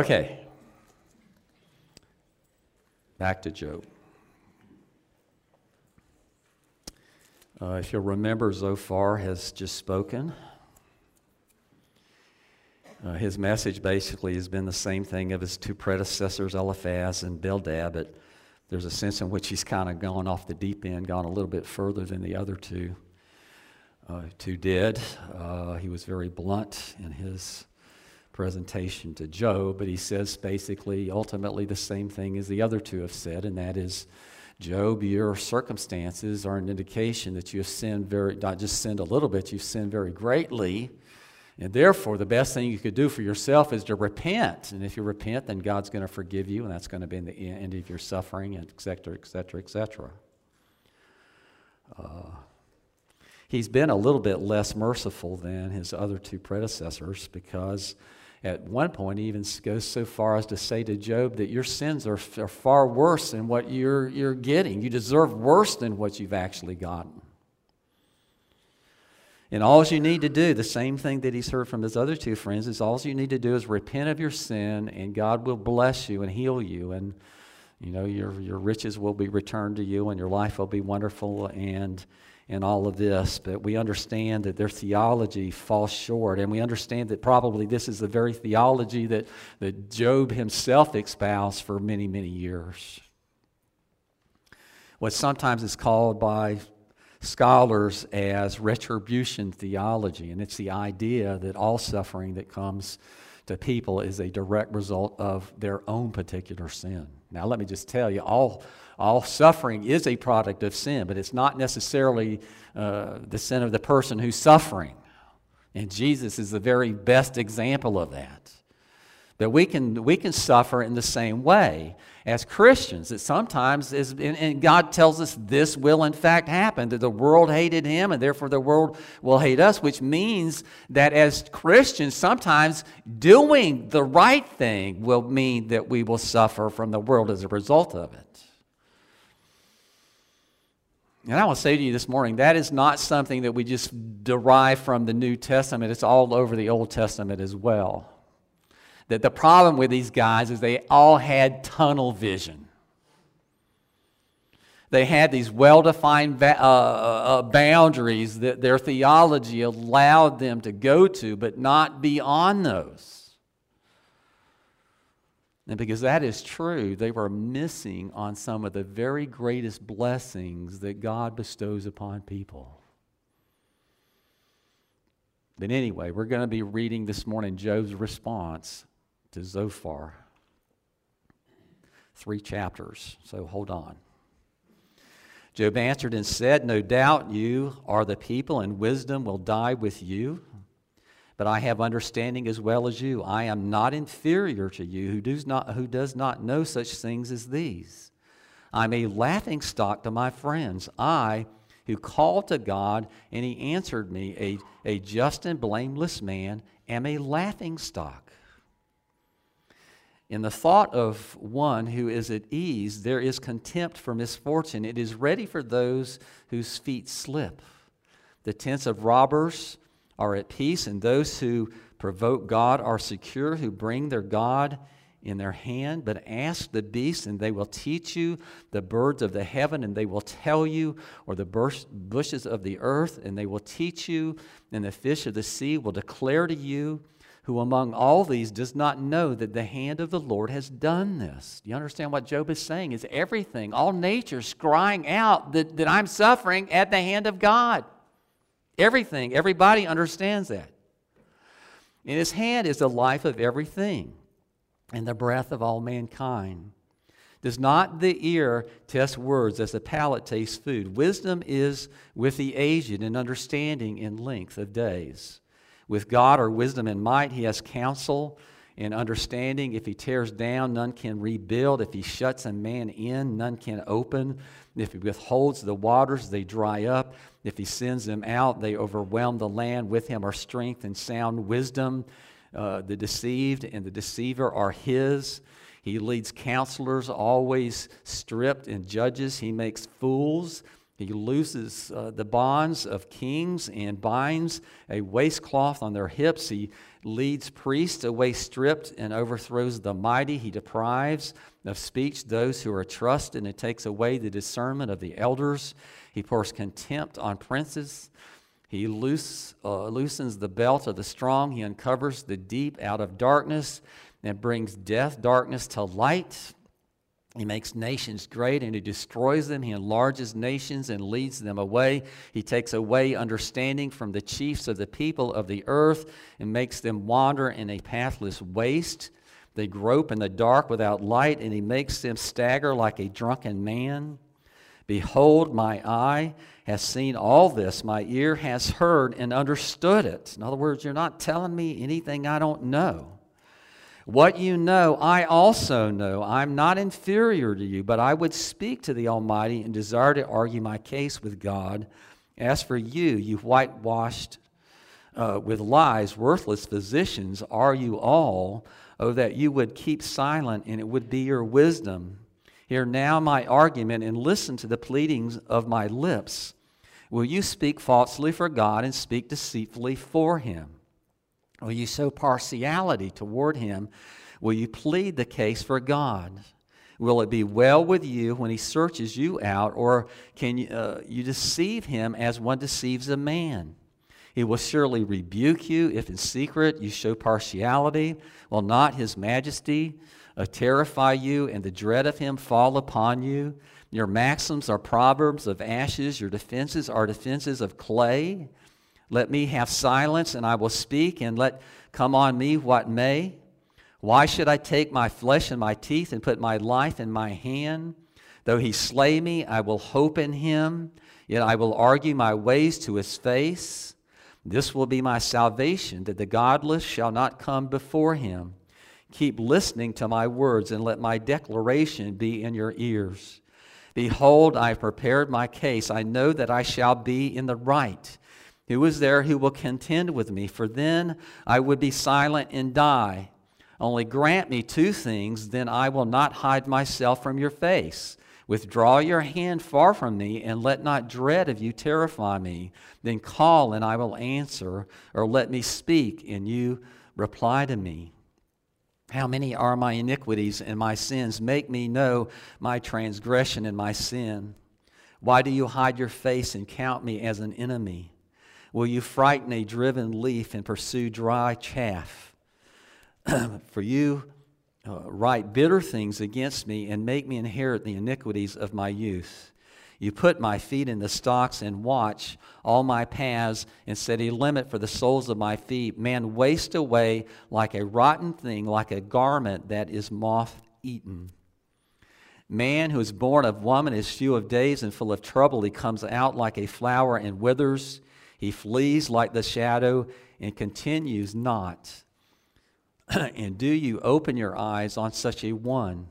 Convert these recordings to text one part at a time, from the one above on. Okay, back to Job. If you'll remember, Zophar has just spoken. His message basically has been the same thing of his two predecessors, Eliphaz and Bildad, but there's a sense in which he's kind of gone off the deep end, gone a little bit further than the other two did. He was very blunt in his presentation to Job, but he says basically ultimately the same thing as the other two have said, and that is, Job, your circumstances are an indication that you have sinned not just sinned a little bit, you've sinned very greatly, and therefore the best thing you could do for yourself is to repent, and if you repent, then God's going to forgive you, and that's going to be the end of your suffering, and et cetera, et cetera, et cetera. He's been a little bit less merciful than his other two predecessors because at one point, he even goes so far as to say to Job that your sins are far worse than what you're getting. You deserve worse than what you've actually gotten. And all you need to do, the same thing that he's heard from his other two friends, is all you need to do is repent of your sin, and God will bless you and heal you, and you know your riches will be returned to you, and your life will be wonderful, and all of this, but we understand that their theology falls short, and we understand that probably this is the very theology that Job himself espoused for many, many years. What sometimes is called by scholars as retribution theology, and it's the idea that all suffering that comes to people is a direct result of their own particular sin. Now, let me just tell you, all suffering is a product of sin, but it's not necessarily the sin of the person who's suffering. And Jesus is the very best example of that. That we can suffer in the same way as Christians. That sometimes, and God tells us this will in fact happen, that the world hated him and therefore the world will hate us, which means that as Christians, sometimes doing the right thing will mean that we will suffer from the world as a result of it. And I will say to you this morning, that is not something that we just derive from the New Testament. It's all over the Old Testament as well. That the problem with these guys is they all had tunnel vision. They had these well-defined boundaries that their theology allowed them to go to, but not beyond those. And because that is true, they were missing on some of the very greatest blessings that God bestows upon people. But anyway, we're going to be reading this morning Job's response to Zophar. 3 chapters, so hold on. Job answered and said, "No doubt you are the people, and wisdom will die with you. But I have understanding as well as you. I am not inferior to you, who does not know such things as these. I'm a laughingstock to my friends. I, who called to God, and he answered me, a just and blameless man, am a laughingstock. In the thought of one who is at ease, there is contempt for misfortune. It is ready for those whose feet slip. The tents of robbers are at peace, and those who provoke God are secure, who bring their God in their hand. But ask the beasts, and they will teach you, the birds of the heaven, and they will tell you, or the bushes of the earth, and they will teach you, and the fish of the sea will declare to you. Who among all these does not know that the hand of the Lord has done this?" You understand what Job is saying? Is everything, all nature is crying out that I'm suffering at the hand of God. Everything, everybody understands that. In his hand is the life of everything, and the breath of all mankind. Does not the ear test words as the palate tastes food? Wisdom is with the aged, and understanding in length of days. With God are wisdom and might. He has counsel and understanding. If he tears down, none can rebuild. If he shuts a man in, none can open. If he withholds the waters, they dry up. If he sends them out, they overwhelm the land. With him are strength and sound wisdom. The deceived and the deceiver are his. He leads counselors always stripped, and judges he makes fools. He looses the bonds of kings and binds a waistcloth on their hips. He leads priests away stripped and overthrows the mighty. He deprives of speech those who are trusted, and takes away the discernment of the elders. He pours contempt on princes. He loosens the belt of the strong. He uncovers the deep out of darkness and brings darkness to light. He makes nations great, and he destroys them. He enlarges nations and leads them away. He takes away understanding from the chiefs of the people of the earth and makes them wander in a pathless waste. They grope in the dark without light, and he makes them stagger like a drunken man. Behold, my eye has seen all this. My ear has heard and understood it. In other words, you're not telling me anything I don't know. What you know, I also know. I'm not inferior to you, but I would speak to the Almighty and desire to argue my case with God. As for you, you whitewashed with lies, worthless physicians are you all. Oh, that you would keep silent, and it would be your wisdom. Hear now my argument, and listen to the pleadings of my lips. Will you speak falsely for God and speak deceitfully for him? Will you show partiality toward him? Will you plead the case for God? Will it be well with you when he searches you out, or can you deceive him as one deceives a man? He will surely rebuke you if in secret you show partiality. Will not his majesty terrify you, and the dread of him fall upon you? Your maxims are proverbs of ashes. Your defenses are defenses of clay. Let me have silence, and I will speak, and let come on me what may. Why should I take my flesh in my teeth and put my life in my hand? Though he slay me, I will hope in him, yet I will argue my ways to his face. This will be my salvation, that the godless shall not come before him. Keep listening to my words, and let my declaration be in your ears. Behold, I have prepared my case. I know that I shall be in the right. Who is there who will contend with me? For then I would be silent and die. Only grant me two things, then I will not hide myself from your face. Withdraw your hand far from me, and let not dread of you terrify me. Then call, and I will answer, or let me speak, and you reply to me. How many are my iniquities and my sins? Make me know my transgression and my sin. Why do you hide your face and count me as an enemy? Will you frighten a driven leaf and pursue dry chaff? For you write bitter things against me and make me inherit the iniquities of my youth. You put my feet in the stocks and watch all my paths and set a limit for the soles of my feet. Man wastes away like a rotten thing, like a garment that is moth-eaten. Man who is born of woman is few of days and full of trouble. He comes out like a flower and withers. He flees like the shadow and continues not. And do you open your eyes on such a one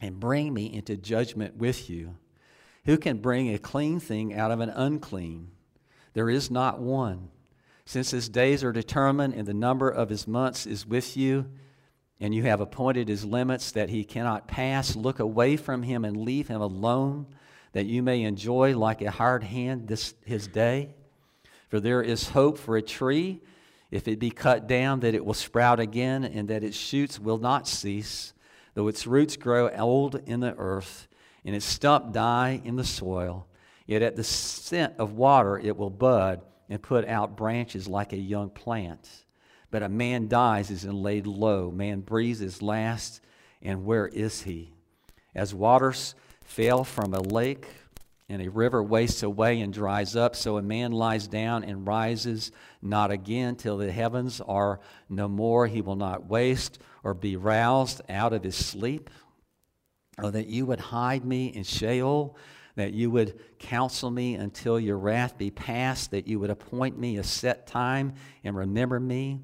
and bring me into judgment with you? Who can bring a clean thing out of an unclean? There is not one. Since his days are determined and the number of his months is with you, and you have appointed his limits that he cannot pass, look away from him and leave him alone, that you may enjoy like a hired hand his day. For there is hope for a tree, if it be cut down, that it will sprout again, and that its shoots will not cease, though its roots grow old in the earth, and its stump die in the soil. Yet at the scent of water it will bud, and put out branches like a young plant. But a man dies and is laid low. Man breathes his last, and where is he? As waters fail from a lake, and a river wastes away and dries up, so a man lies down and rises not again till the heavens are no more. He will not waste or be roused out of his sleep. Oh, that you would hide me in Sheol, that you would counsel me until your wrath be past, that you would appoint me a set time and remember me.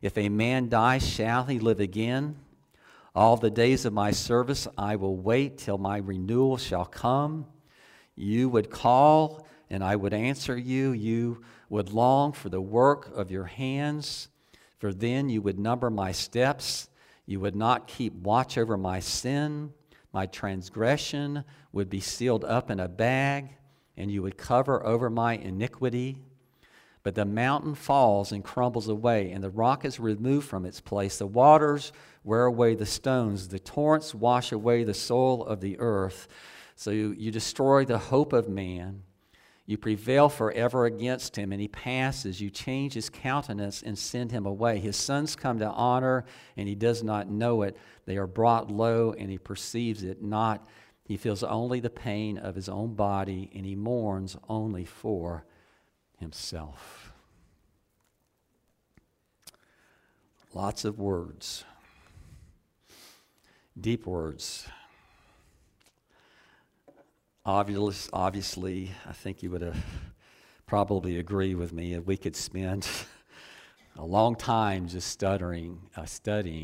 If a man dies, shall he live again? All the days of my service I will wait till my renewal shall come. You would call, and I would answer you. You would long for the work of your hands, for then you would number my steps. You would not keep watch over my sin. My transgression would be sealed up in a bag. and you would cover over my iniquity. But the mountain falls and crumbles away, and the rock is removed from its place. The waters wear away the stones. The torrents wash away the soil of the earth. So you destroy the hope of man. You prevail forever against him, and he passes. You change his countenance and send him away. His sons come to honor, and he does not know it. They are brought low, and he perceives it not. He feels only the pain of his own body, and he mourns only for himself. Lots of words. Deep words. Obviously, I think you would have probably agree with me if we could spend a long time just studying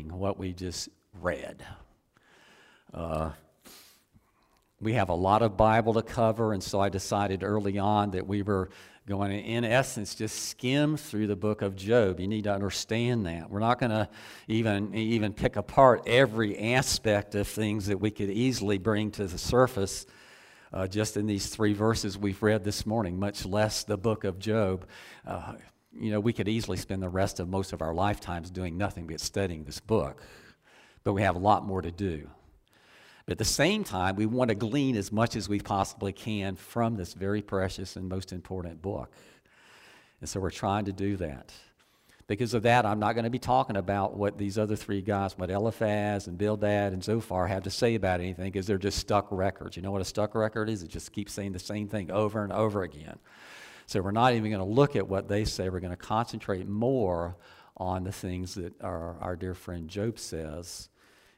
what we just read. We have a lot of Bible to cover, and so I decided early on that we were going to, in essence, just skim through the book of Job. You need to understand that. We're not going to even pick apart every aspect of things that we could easily bring to the surface just in these three verses we've read this morning, much less the book of Job. We could easily spend the rest of most of our lifetimes doing nothing but studying this book, but we have a lot more to do. But at the same time, we want to glean as much as we possibly can from this very precious and most important book. And so we're trying to do that. Because of that, I'm not going to be talking about what these other three guys, what Eliphaz and Bildad and Zophar have to say about anything, because they're just stuck records. You know what a stuck record is? It just keeps saying the same thing over and over again. So we're not even going to look at what they say. We're going to concentrate more on the things that our dear friend Job says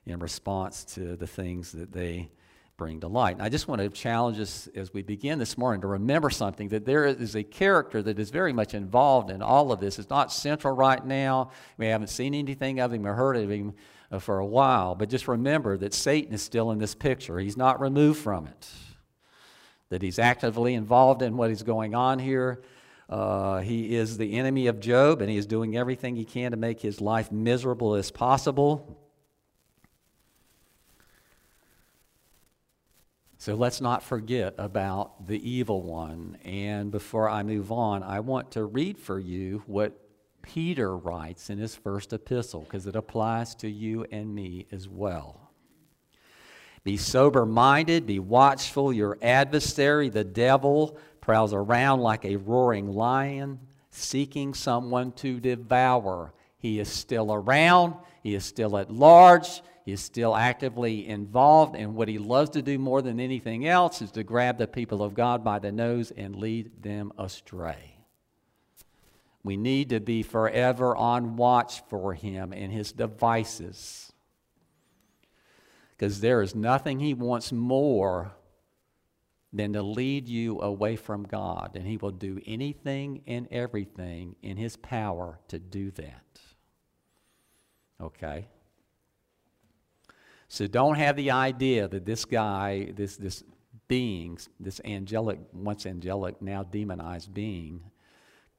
in response to the things that they bring to light. And I just want to challenge us as we begin this morning to remember something, that there is a character that is very much involved in all of this. It's not central right now. We haven't seen anything of him or heard of him for a while, but just remember that Satan is still in this picture. He's not removed from it, that he's actively involved in what is going on here. He is the enemy of Job, and he is doing everything he can to make his life miserable as possible. So let's not forget about the evil one. And before I move on, I want to read for you what Peter writes in his first epistle, because it applies to you and me as well. Be sober-minded, be watchful. Your adversary, the devil, prowls around like a roaring lion, seeking someone to devour. He is still around. He is still at large. He is still actively involved, and what he loves to do more than anything else is to grab the people of God by the nose and lead them astray. We need to be forever on watch for him and his devices, because there is nothing he wants more than to lead you away from God, and he will do anything and everything in his power to do that. Okay? So don't have the idea that this guy, this being, this angelic, once angelic, now demonized being,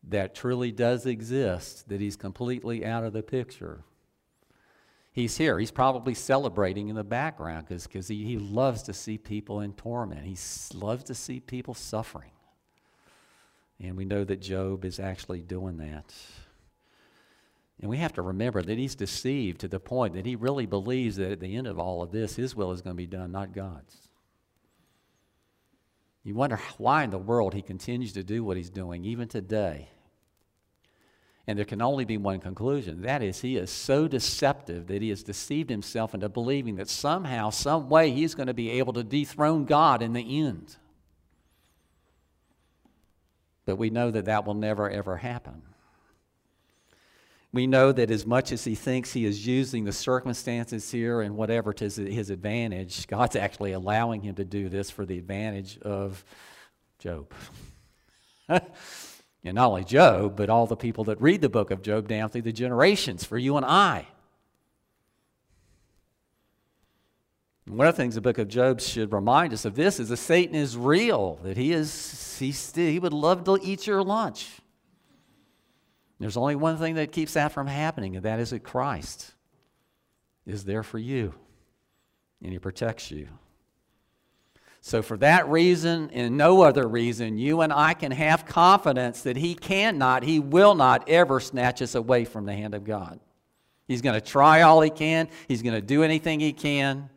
that truly does exist, that he's completely out of the picture. He's here. He's probably celebrating in the background because he loves to see people in torment. He loves to see people suffering. And we know that Job is actually doing that. And we have to remember that he's deceived to the point that he really believes that at the end of all of this, his will is going to be done, not God's. You wonder why in the world he continues to do what he's doing, even today. And there can only be one conclusion. That is, he is so deceptive that he has deceived himself into believing that somehow, some way, he's going to be able to dethrone God in the end. But we know that that will never, ever happen. We know that as much as he thinks he is using the circumstances here and whatever to his advantage, God's actually allowing him to do this for the advantage of Job. And not only Job, but all the people that read the book of Job down through the generations, for you and I. And one of the things the book of Job should remind us of this is that Satan is real, that he would love to eat your lunch. There's only one thing that keeps that from happening, and that is that Christ is there for you, and he protects you. So for that reason and no other reason, you and I can have confidence that he cannot, he will not ever snatch us away from the hand of God. He's going to try all he can. He's going to do anything he can.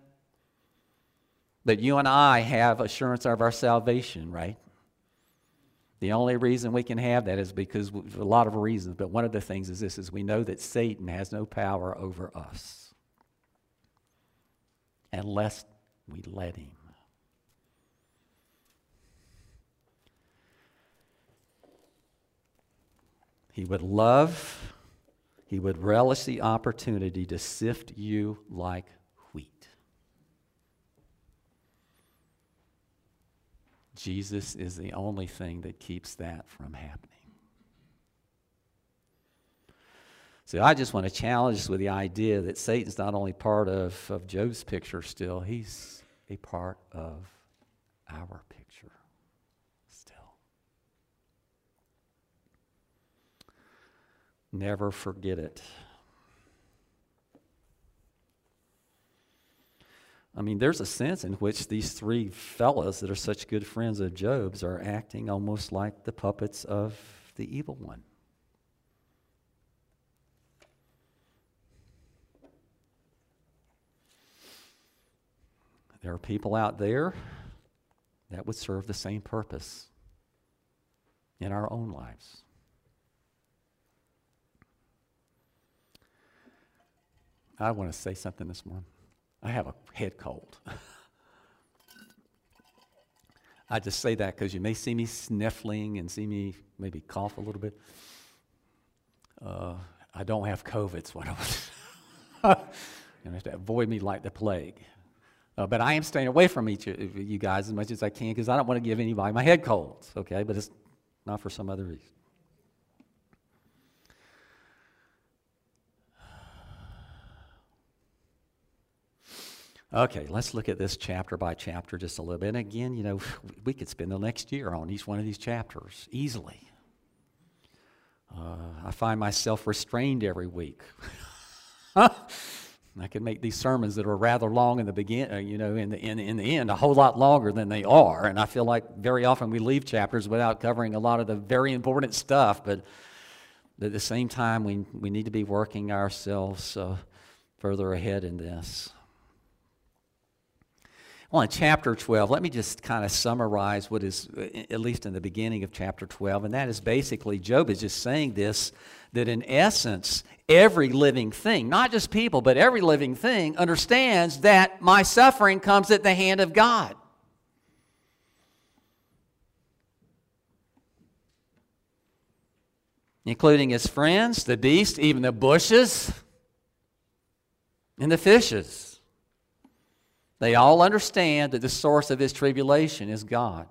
But you and I have assurance of our salvation, right? The only reason we can have that is because of a lot of reasons. But one of the things is this, is we know that Satan has no power over us unless we let him. He would love, he would relish the opportunity to sift you like wheat. Jesus is the only thing that keeps that from happening. So I just want to challenge us with the idea that Satan's not only part of Job's picture still, he's a part of our picture. Never forget it. I mean, there's a sense in which these three fellas that are such good friends of Job's are acting almost like the puppets of the evil one. There are people out there that would serve the same purpose in our own lives. I want to say something this morning. I have a head cold. I just say that because you may see me sniffling and see me maybe cough a little bit. I don't have COVID, so I don't you have to avoid me like the plague. But I am staying away from each of you guys as much as I can because I don't want to give anybody my head colds, okay? But it's not for some other reason. Okay, let's look at this chapter by chapter just a little bit. And again, you know, we could spend the next year on each one of these chapters easily. I find myself restrained every week. I could make these sermons that are rather long in the beginning, you know, in the end, a whole lot longer than they are. And I feel like very often we leave chapters without covering a lot of the very important stuff. But at the same time, we need to be working ourselves further ahead in this. Well, in chapter 12, let me just kind of summarize what is, at least in the beginning of chapter 12, and that is basically Job is just saying this, that in essence, every living thing, not just people, but every living thing understands that my suffering comes at the hand of God. Including his friends, the beast, even the bushes, and the fishes. They all understand that the source of his tribulation is God.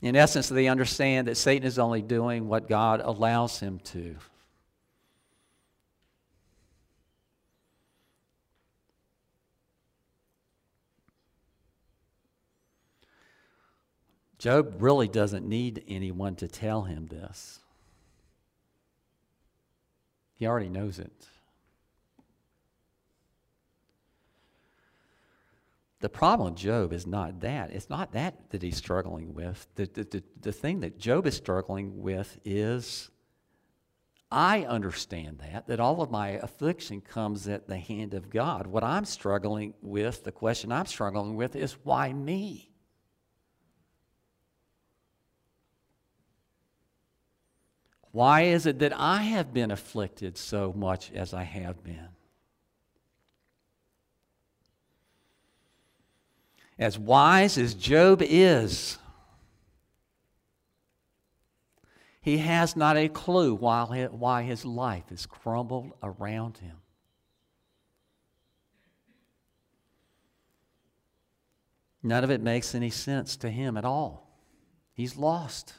In essence, they understand that Satan is only doing what God allows him to. Job really doesn't need anyone to tell him this. He already knows it. The problem with Job is not that. It's not that he's struggling with. The thing that Job is struggling with is, I understand that all of my affliction comes at the hand of God. What I'm struggling with, the question I'm struggling with is, why me? Why is it that I have been afflicted so much as I have been? As wise as Job is, he has not a clue why his life is crumbled around him. None of it makes any sense to him at all. He's lost.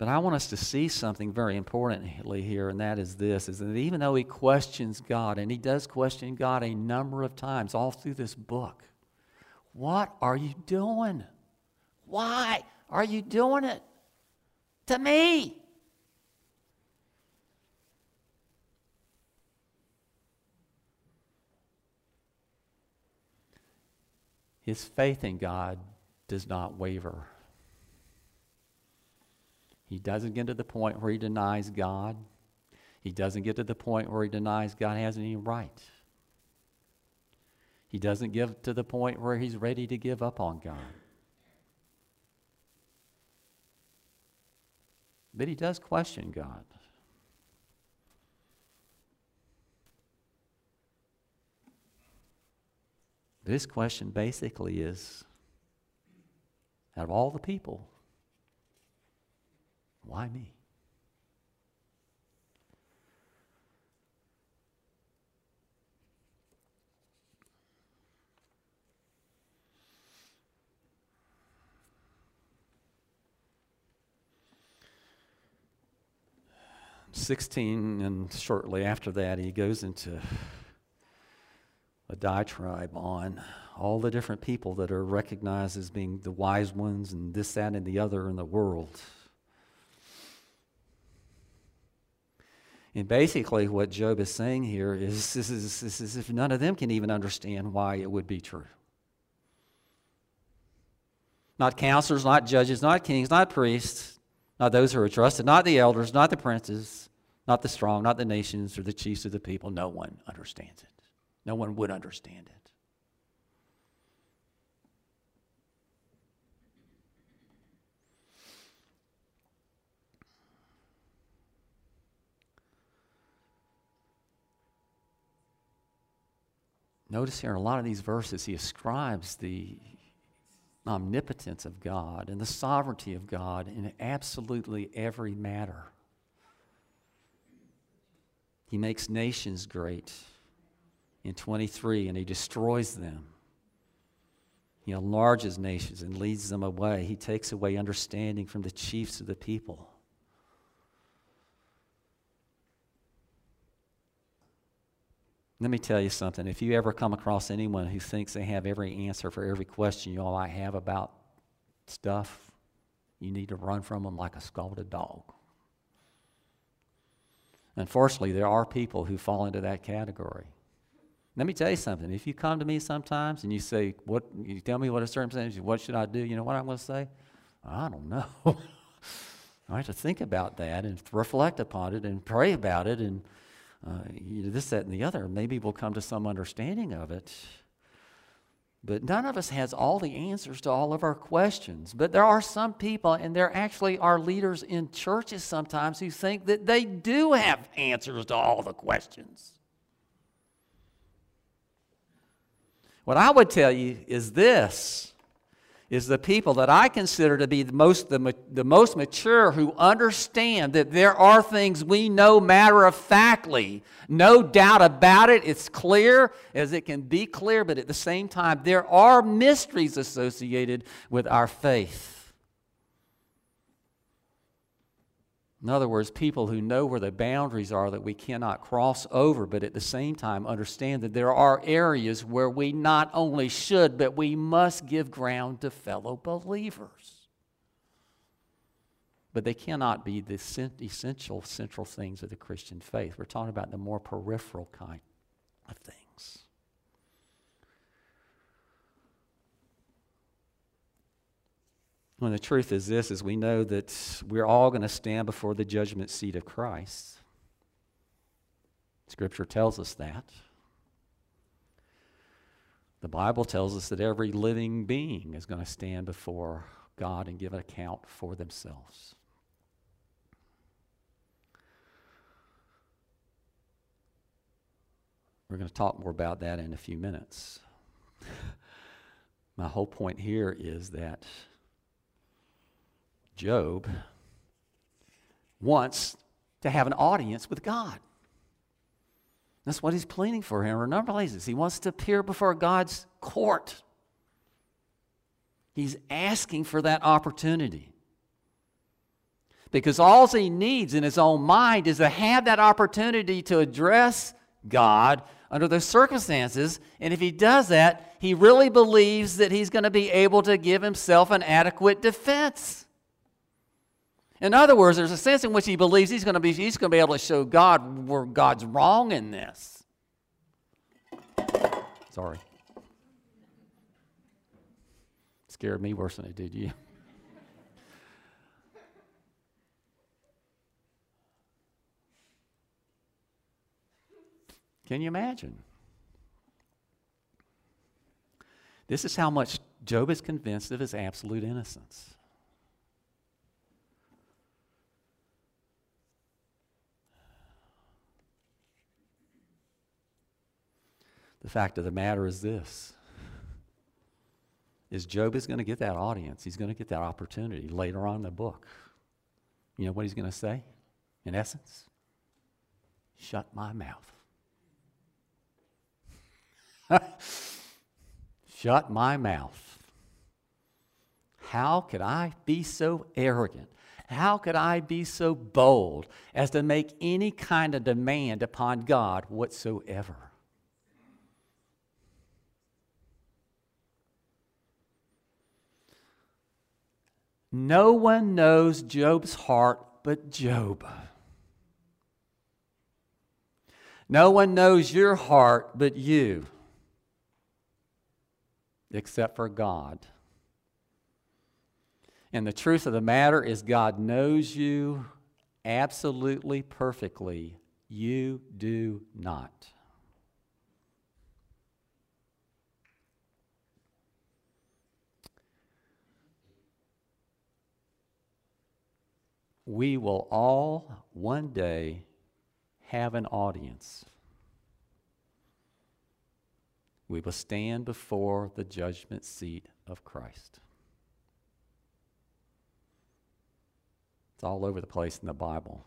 But I want us to see something very importantly here, and that is this, is that even though he questions God, and he does question God a number of times all through this book, what are you doing? Why are you doing it to me? His faith in God does not waver. He doesn't get to the point where he denies God. He doesn't get to the point where he denies God has any right. He doesn't get to the point where he's ready to give up on God. But he does question God. This question basically is, out of all the people, why me? And shortly after that, he goes into a diatribe on all the different people that are recognized as being the wise ones and this, that, and the other in the world. And basically what Job is saying here is this is if none of them can even understand why it would be true. Not counselors, not judges, not kings, not priests, not those who are trusted, not the elders, not the princes, not the strong, not the nations, or the chiefs of the people. No one understands it. No one would understand it. Notice here in a lot of these verses, he ascribes the omnipotence of God and the sovereignty of God in absolutely every matter. He makes nations great. In 23, and he destroys them. He enlarges nations and leads them away. He takes away understanding from the chiefs of the people. Let me tell you something. If you ever come across anyone who thinks they have every answer for every question you all might have about stuff, you need to run from them like a scalded dog. Unfortunately, there are people who fall into that category. Let me tell you something. If you come to me sometimes and you say, "What?" You tell me what a circumstance, what should I do? You know what I'm going to say? I don't know. I have to think about that and reflect upon it and pray about it and this, that, and the other. Maybe we'll come to some understanding of it. But none of us has all the answers to all of our questions. But there are some people, and there actually are leaders in churches sometimes who think that they do have answers to all the questions. What I would tell you is this, is the people that I consider to be the most mature who understand that there are things we know matter-of-factly, no doubt about it, it's clear as it can be clear, but at the same time, there are mysteries associated with our faith. In other words, people who know where the boundaries are that we cannot cross over, but at the same time understand that there are areas where we not only should, but we must give ground to fellow believers. But they cannot be the essential central things of the Christian faith. We're talking about the more peripheral kind of things. Well, the truth is this, is we know that we're all going to stand before the judgment seat of Christ. Scripture tells us that. The Bible tells us that every living being is going to stand before God and give an account for themselves. We're going to talk more about that in a few minutes. My whole point here is that Job wants to have an audience with God. That's what he's pleading for here in a number of places. He wants to appear before God's court. He's asking for that opportunity. Because all he needs in his own mind is to have that opportunity to address God under those circumstances. And if he does that, he really believes that he's going to be able to give himself an adequate defense. In other words, there's a sense in which he believes he's going to be able to show God where God's wrong in this. Sorry. scared me worse than it did you. Can you imagine? This is how much Job is convinced of his absolute innocence. The fact of the matter is this, is Job is going to get that audience. He's going to get that opportunity later on in the book. You know what he's going to say? In essence, shut my mouth. Shut my mouth. How could I be so arrogant? How could I be so bold as to make any kind of demand upon God whatsoever? No one knows Job's heart but Job. No one knows your heart but you, except for God. And the truth of the matter is God knows you absolutely perfectly. You do not. We will all one day have an audience. We will stand before the judgment seat of Christ. It's all over the place in the Bible.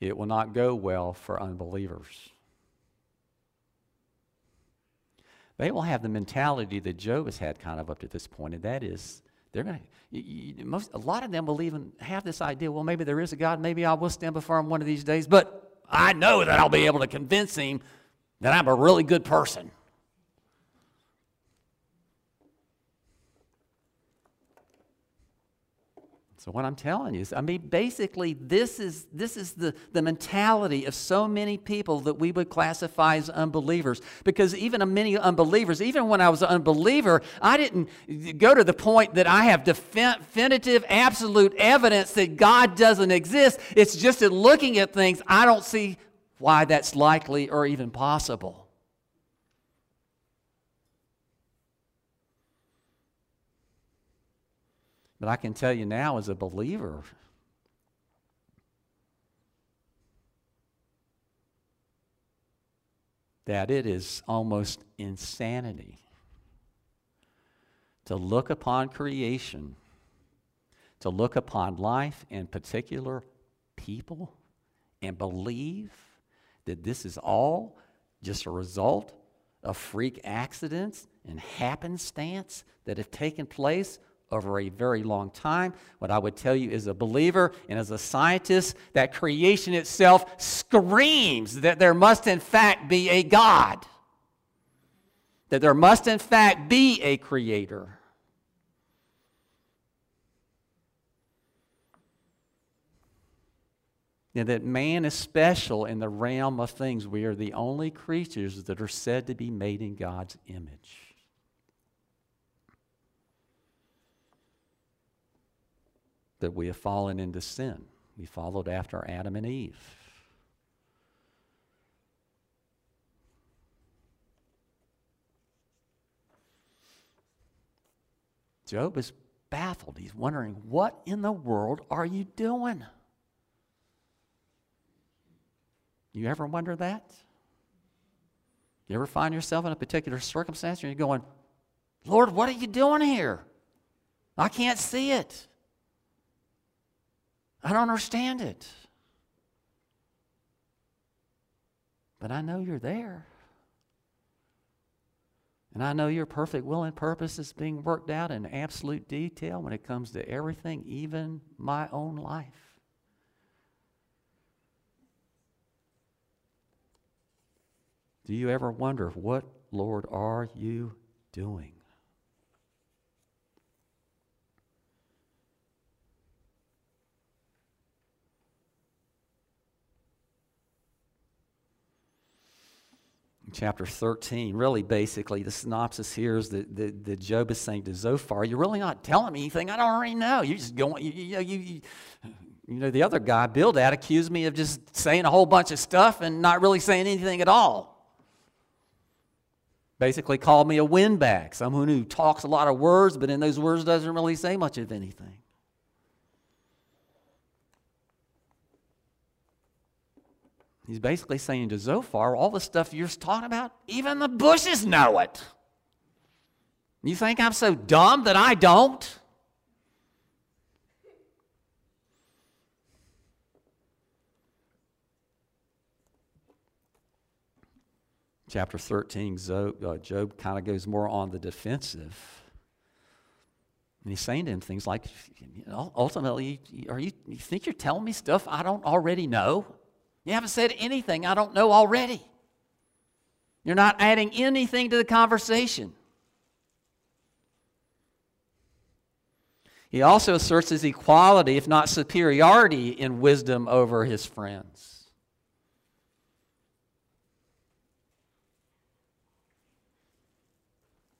It will not go well for unbelievers. They will have the mentality that Job has had kind of up to this point, and that is, they're going to, a lot of them will even have this idea, well, maybe there is a God, maybe I will stand before him one of these days, but I know that I'll be able to convince him that I'm a really good person. So what I'm telling you is, I mean, basically this is the mentality of so many people that we would classify as unbelievers. Because even many unbelievers, even when I was an unbeliever, I didn't go to the point that I have definitive, absolute evidence that God doesn't exist. It's just that looking at things, I don't see why that's likely or even possible. But I can tell you now, as a believer, that it is almost insanity to look upon creation, to look upon life and particular people, and believe that this is all just a result of freak accidents and happenstance that have taken place over a very long time. What I would tell you as a believer and as a scientist, that creation itself screams that there must in fact be a God, that there must in fact be a creator. And that man is special in the realm of things. We are the only creatures that are said to be made in God's image. That we have fallen into sin. We followed after Adam and Eve. Job is baffled. He's wondering, what in the world are you doing? You ever wonder that? You ever find yourself in a particular circumstance and you're going, Lord, what are you doing here? I can't see it. I don't understand it. But I know you're there. And I know your perfect will and purpose is being worked out in absolute detail when it comes to everything, even my own life. Do you ever wonder, what, Lord, are you doing? chapter 13, really basically the synopsis here is that Job is saying to Zophar, you're really not telling me anything I don't already know. You're just going, you know, the other guy, Bildad, accused me of just saying a whole bunch of stuff and not really saying anything at all. Basically called me a windbag, someone who talks a lot of words, but in those words doesn't really say much of anything. He's basically saying to Zophar, all the stuff you're talking about, even the bushes know it. You think I'm so dumb that I don't? Chapter 13, Job kind of goes more on the defensive. And he's saying to him things like, you know, ultimately, you think you're telling me stuff I don't already know? You haven't said anything I don't know already. You're not adding anything to the conversation. He also asserts his equality, if not superiority, in wisdom over his friends.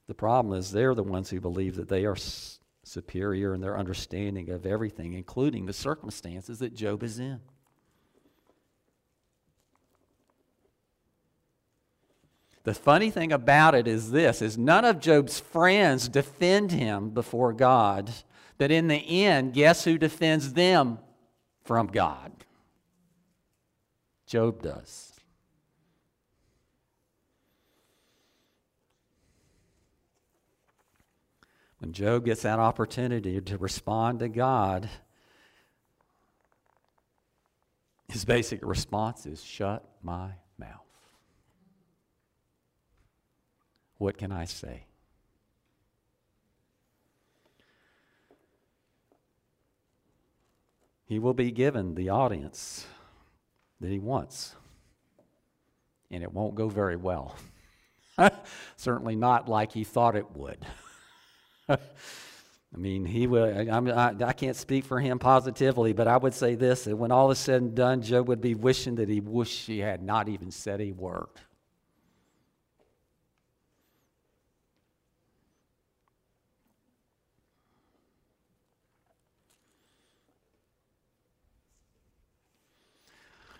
The problem is they're the ones who believe that they are superior in their understanding of everything, including the circumstances that Job is in. The funny thing about it is this, is none of Job's friends defend him before God, but in the end, guess who defends them from God? Job does. When Job gets that opportunity to respond to God, his basic response is, shut my mouth. What can I say? He will be given the audience that he wants, and it won't go very well. Certainly not like he thought it would. I mean, he will. I can't speak for him positively, but I would say this, that when all is said and done, Job would be wishing that he wished he had not even said a word.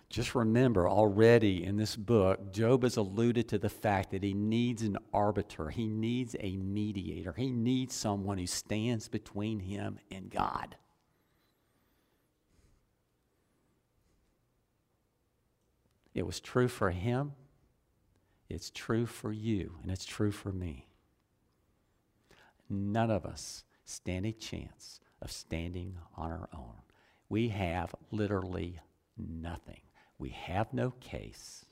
Just remember, already in this book, Job has alluded to the fact that he needs an arbiter. He needs a mediator. He needs someone who stands between him and God. It was true for him. It's true for you. And it's true for me. None of us stand a chance of standing on our own. We have literally nothing. We have no case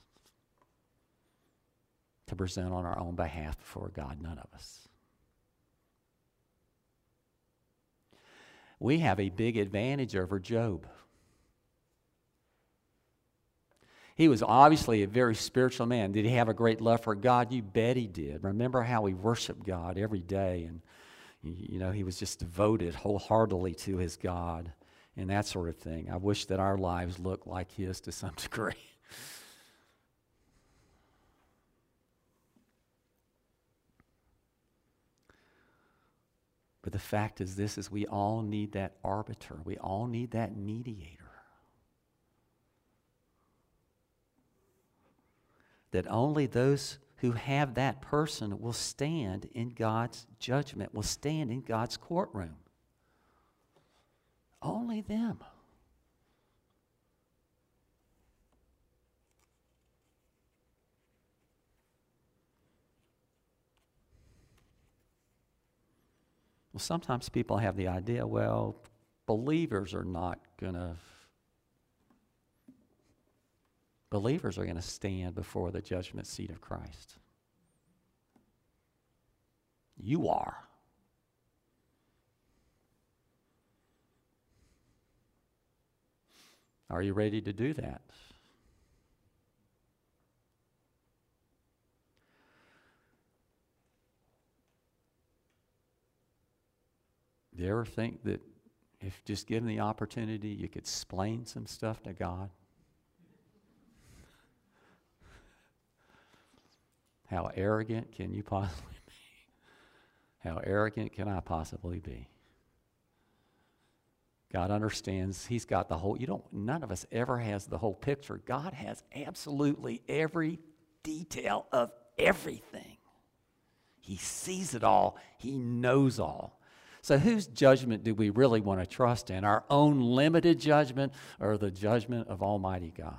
to present on our own behalf before God, none of us. We have a big advantage over Job. He was obviously a very spiritual man. Did he have a great love for God? You bet he did. Remember how he worshiped God every day, and you know, he was just devoted wholeheartedly to his God and that sort of thing. I wish that our lives looked like his to some degree. But the fact is this, is we all need that arbiter. We all need that mediator that only those who have that person will stand in God's judgment, will stand in God's courtroom. Only them. Well, sometimes people have the idea, well, believers are going to stand before the judgment seat of Christ. You are. Are you ready to do that? Do you ever think that if just given the opportunity, you could explain some stuff to God? How arrogant can you possibly be? How arrogant can I possibly be? God understands. He's got the whole, none of us ever has the whole picture. God has absolutely every detail of everything. He sees it all. He knows all. So whose judgment do we really want to trust in? Our own limited judgment or the judgment of Almighty God?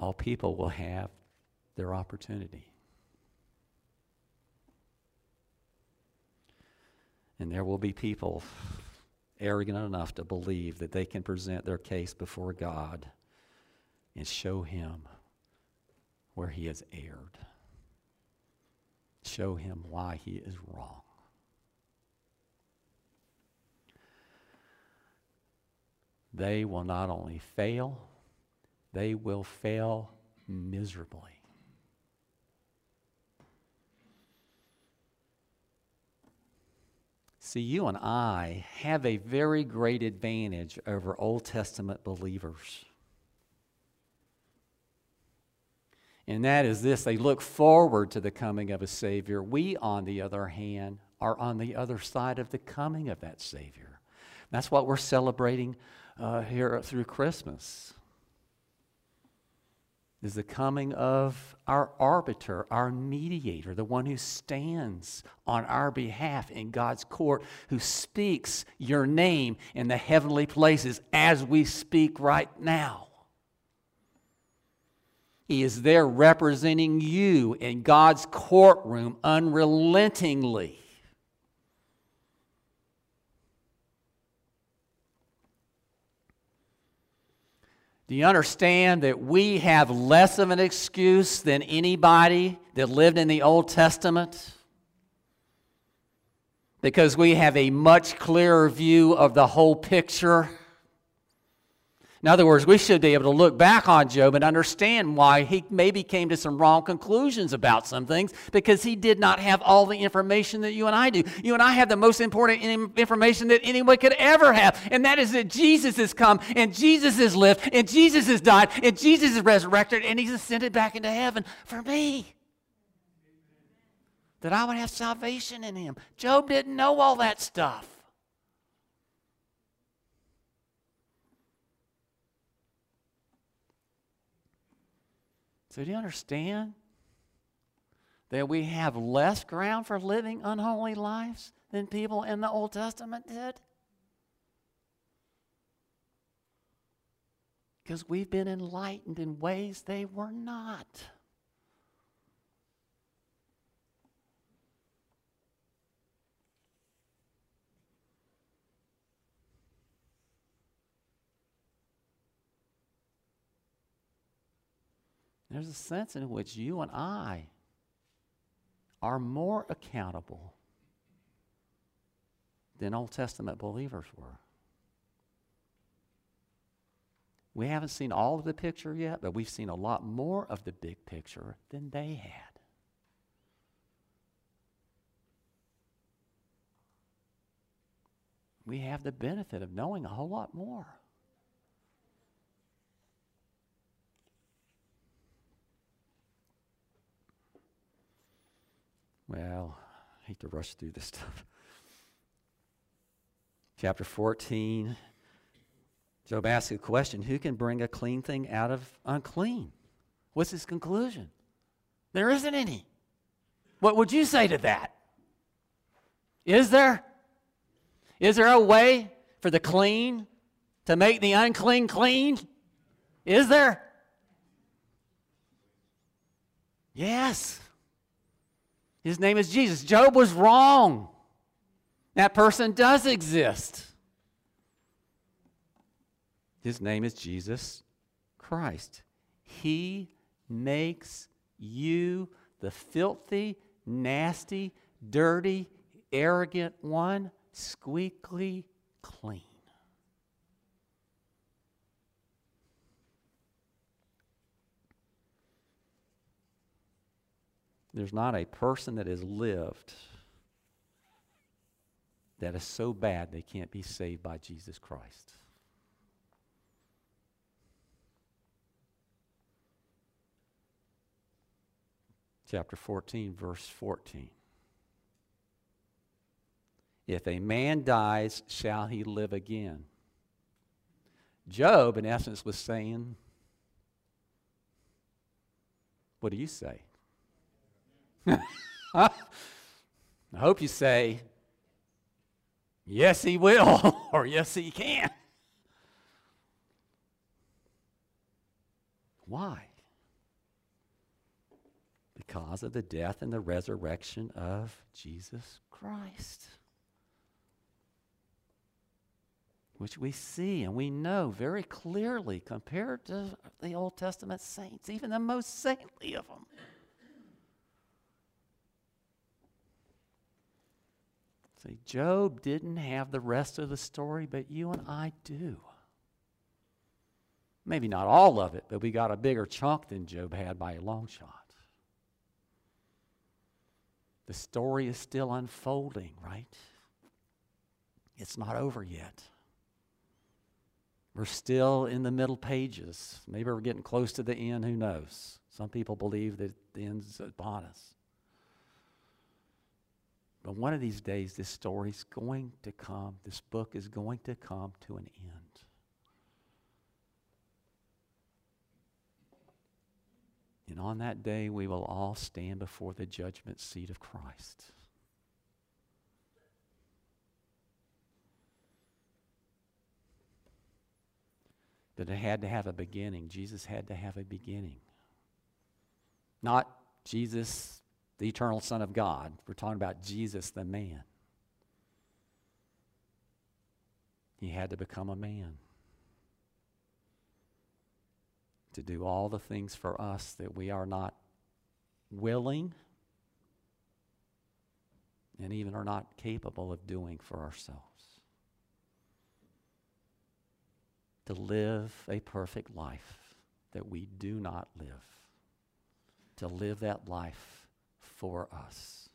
All people will have their opportunity. And there will be people arrogant enough to believe that they can present their case before God and show him where he has erred. Show him why he is wrong. They will not only fail, they will fail miserably. See, you and I have a very great advantage over Old Testament believers. And that is this, they look forward to the coming of a Savior. We, on the other hand, are on the other side of the coming of that Savior. That's what we're celebrating here through Christmas, is the coming of our arbiter, our mediator, the one who stands on our behalf in God's court, who speaks your name in the heavenly places as we speak right now. He is there representing you in God's courtroom unrelentingly. Do you understand that we have less of an excuse than anybody that lived in the Old Testament? Because we have a much clearer view of the whole picture. In other words, we should be able to look back on Job and understand why he maybe came to some wrong conclusions about some things, because he did not have all the information that you and I do. You and I have the most important information that anyone could ever have, and that is that Jesus has come, and Jesus has lived, and Jesus has died, and Jesus is resurrected, and he's ascended back into heaven for me, that I would have salvation in him. Job didn't know all that stuff. So do you understand that we have less ground for living unholy lives than people in the Old Testament did? Because we've been enlightened in ways they were not. There's a sense in which you and I are more accountable than Old Testament believers were. We haven't seen all of the picture yet, but we've seen a lot more of the big picture than they had. We have the benefit of knowing a whole lot more. Well, I hate to rush through this stuff. Chapter 14, Job asks a question, who can bring a clean thing out of unclean? What's his conclusion? There isn't any. What would you say to that? Is there? Is there a way for the clean to make the unclean clean? Is there? Yes. His name is Jesus. Job was wrong. That person does exist. His name is Jesus Christ. He makes you, the filthy, nasty, dirty, arrogant one, squeaky clean. There's not a person that has lived that is so bad they can't be saved by Jesus Christ. Chapter 14, verse 14. If a man dies, shall he live again? Job, in essence, was saying, what do you say? I hope you say, yes, he will, or yes, he can. Why? Because of the death and the resurrection of Jesus Christ, which we see and we know very clearly compared to the Old Testament saints, even the most saintly of them. See, Job didn't have the rest of the story, but you and I do. Maybe not all of it, but we got a bigger chunk than Job had by a long shot. The story is still unfolding, right? It's not over yet. We're still in the middle pages. Maybe we're getting close to the end, who knows? Some people believe that the end's upon us. But one of these days, this story's going to come, this book is going to come to an end. And on that day, we will all stand before the judgment seat of Christ. But it had to have a beginning. Jesus had to have a beginning. Not Jesus, the eternal Son of God. We're talking about Jesus, the man. He had to become a man to do all the things for us that we are not willing and even are not capable of doing for ourselves. To live a perfect life that we do not live. To live that life for us.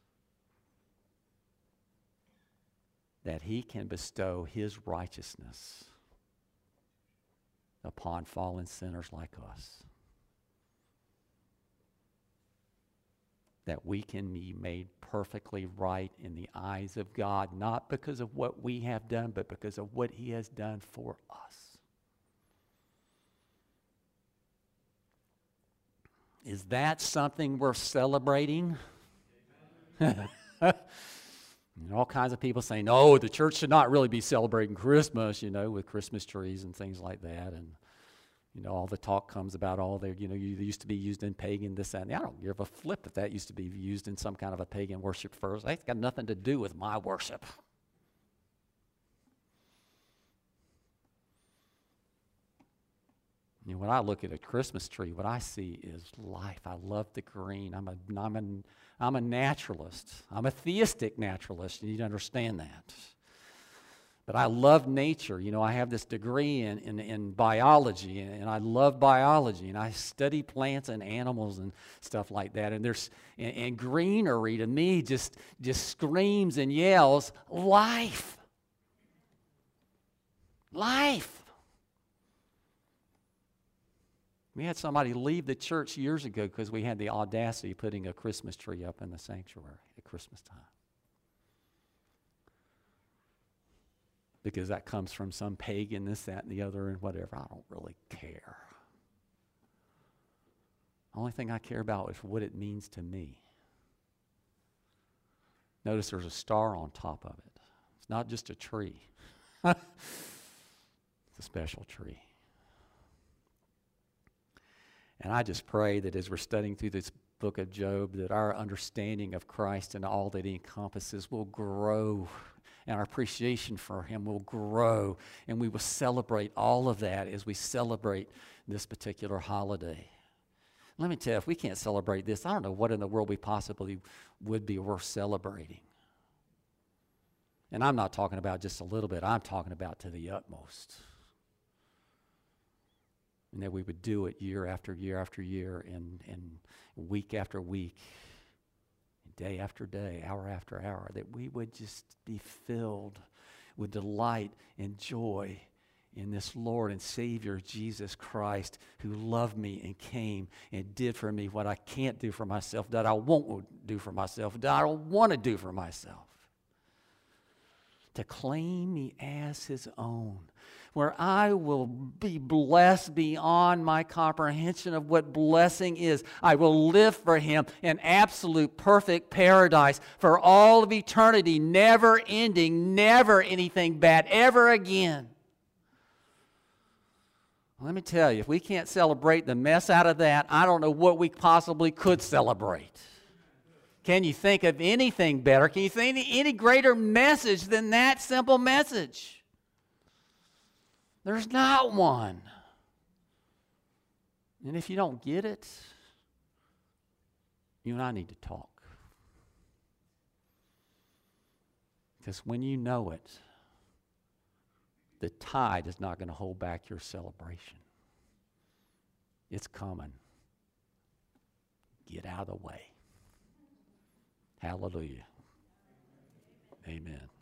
That he can bestow his righteousness upon fallen sinners like us. That we can be made perfectly right in the eyes of God, not because of what we have done, but because of what he has done for us. Is that something worth celebrating? All kinds of people saying, no, the church should not really be celebrating Christmas, you know, with Christmas trees and things like that. And, you know, all the talk comes about all their, you know, you used to be used in pagan, this, that, and I don't give a flip if that used to be used in some kind of a pagan worship first. That's got nothing to do with my worship. You know, when I look at a Christmas tree, what I see is life. I love the green. I'm a naturalist. I'm a theistic naturalist. You need to understand that. But I love nature. You know, I have this degree in biology, and I love biology, and I study plants and animals and stuff like that. And there's and greenery to me just screams and yells life. Life. We had somebody leave the church years ago because we had the audacity of putting a Christmas tree up in the sanctuary at Christmas time. Because that comes from some pagan, this, that, and the other, and whatever. I don't really care. The only thing I care about is what it means to me. Notice there's a star on top of it. It's not just a tree. It's a special tree. And I just pray that as we're studying through this book of Job, that our understanding of Christ and all that he encompasses will grow, and our appreciation for him will grow, and we will celebrate all of that as we celebrate this particular holiday. Let me tell you, if we can't celebrate this, I don't know what in the world we possibly would be worth celebrating. And I'm not talking about just a little bit, I'm talking about to the utmost. And that we would do it year after year after year and week after week day after day, hour after hour, that we would just be filled with delight and joy in this Lord and Savior, Jesus Christ, who loved me and came and did for me what I can't do for myself, that I won't do for myself, that I don't want to do for myself. To claim me as his own, where I will be blessed beyond my comprehension of what blessing is. I will live for him in absolute perfect paradise for all of eternity, never ending, never anything bad ever again. Let me tell you, if we can't celebrate the mess out of that, I don't know what we possibly could celebrate. Can you think of anything better? Can you think of any greater message than that simple message? There's not one. And if you don't get it, you and I need to talk. Because when you know it, the tide is not going to hold back your celebration. It's coming. Get out of the way. Hallelujah. Amen.